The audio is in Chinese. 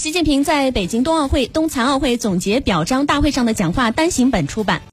习近平在北京冬奥会、冬残奥会总结表彰大会上的讲话单行本出版。